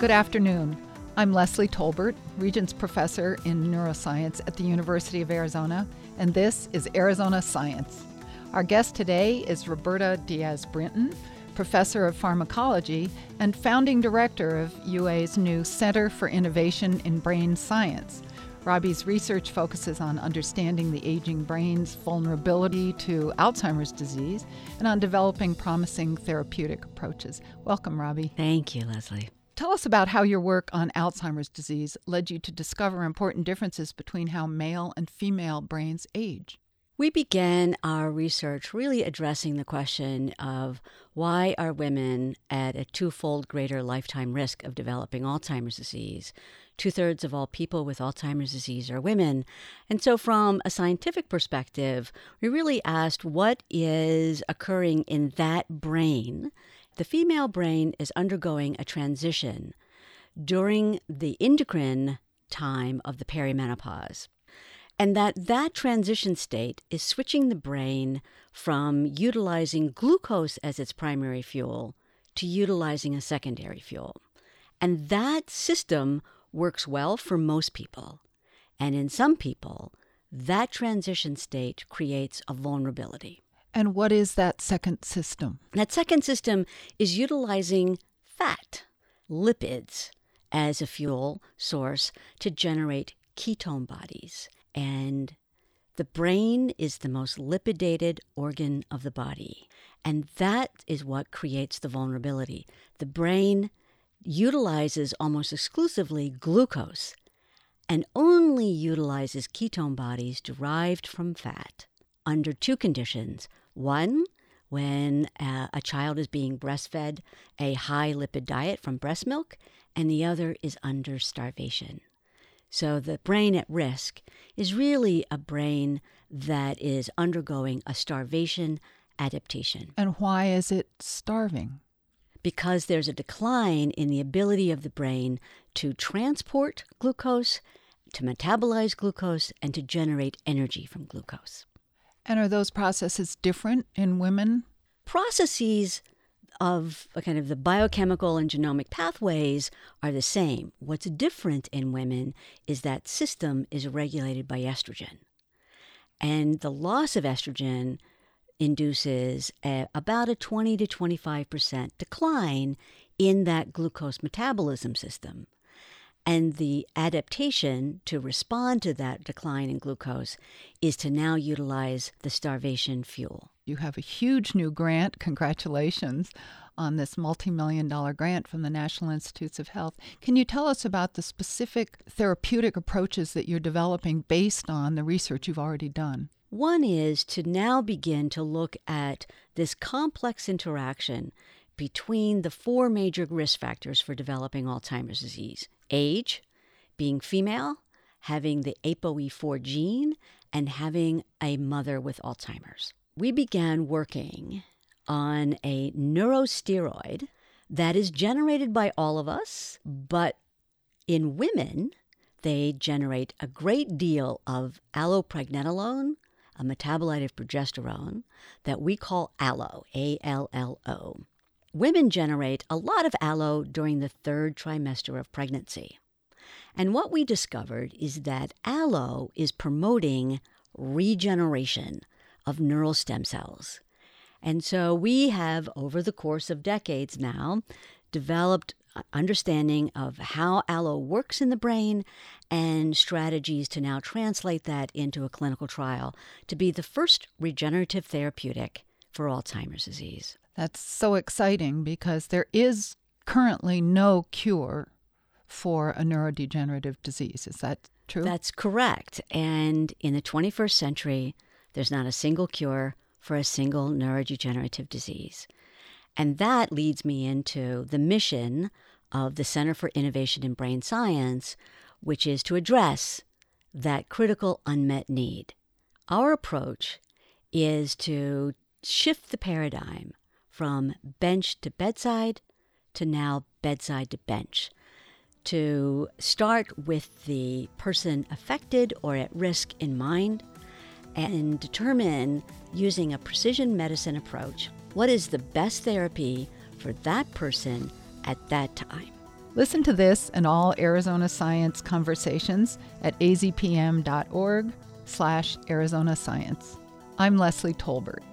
Good afternoon. I'm Leslie Tolbert, Regents Professor in Neuroscience at the University of Arizona, and this is Arizona Science. Our guest today is Roberta Diaz-Brinton, Professor of Pharmacology and Founding Director of UA's new Center for Innovation in Brain Science. Robbie's research focuses on understanding the aging brain's vulnerability to Alzheimer's disease and on developing promising therapeutic approaches. Welcome, Robbie. Thank you, Leslie. Tell us about how your work on Alzheimer's disease led you to discover important differences between how male and female brains age. We began our research really addressing the question of why are women at a twofold greater lifetime risk of developing Alzheimer's disease? 2/3 of all people with Alzheimer's disease are women. And so from a scientific perspective, we really asked what is occurring in that brain. The female brain is undergoing a transition during the endocrine time of the perimenopause. And that transition state is switching the brain from utilizing glucose as its primary fuel to utilizing a secondary fuel. And that system works well for most people. And in some people, that transition state creates a vulnerability. And what is that second system? That second system is utilizing fat, lipids, as a fuel source to generate ketone bodies. And the brain is the most lipidated organ of the body. And that is what creates the vulnerability. The brain utilizes almost exclusively glucose and only utilizes ketone bodies derived from fat under two conditions. One, when a child is being breastfed a high lipid diet from breast milk, and the other is under starvation. So the brain at risk is really a brain that is undergoing a starvation adaptation. And why is it starving? Because there's a decline in the ability of the brain to transport glucose, to metabolize glucose, and to generate energy from glucose. And are those processes different in women? Processes of kind of the biochemical and genomic pathways are the same. What's different in women is that system is regulated by estrogen. And the loss of estrogen induces about a 20 to 25% decline in that glucose metabolism system. And the adaptation to respond to that decline in glucose is to now utilize the starvation fuel. You have a huge new grant. Congratulations on this multi-million-dollar grant from the National Institutes of Health. Can you tell us about the specific therapeutic approaches that you're developing based on the research you've already done? One is to now begin to look at this complex interaction between the four major risk factors for developing Alzheimer's disease: age, being female, having the APOE4 gene, and having a mother with Alzheimer's. We began working on a neurosteroid that is generated by all of us, but in women, they generate a great deal of allopregnanolone, a metabolite of progesterone that we call allo, A-L-L-O. Women generate a lot of allo during the third trimester of pregnancy. And what we discovered is that allo is promoting regeneration of neural stem cells. And so we have, over the course of decades now, developed an understanding of how allo works in the brain and strategies to now translate that into a clinical trial to be the first regenerative therapeutic for Alzheimer's disease. That's so exciting because there is currently no cure for a neurodegenerative disease. Is that true? That's correct. And in the 21st century, there's not a single cure for a single neurodegenerative disease. And that leads me into the mission of the Center for Innovation in Brain Science, which is to address that critical unmet need. Our approach is to shift the paradigm from bench to bedside to now bedside to bench, to start with the person affected or at risk in mind and determine, using a precision medicine approach, what is the best therapy for that person at that time. Listen to this and all Arizona Science conversations at azpm.org/Arizona Science. I'm Leslie Tolbert.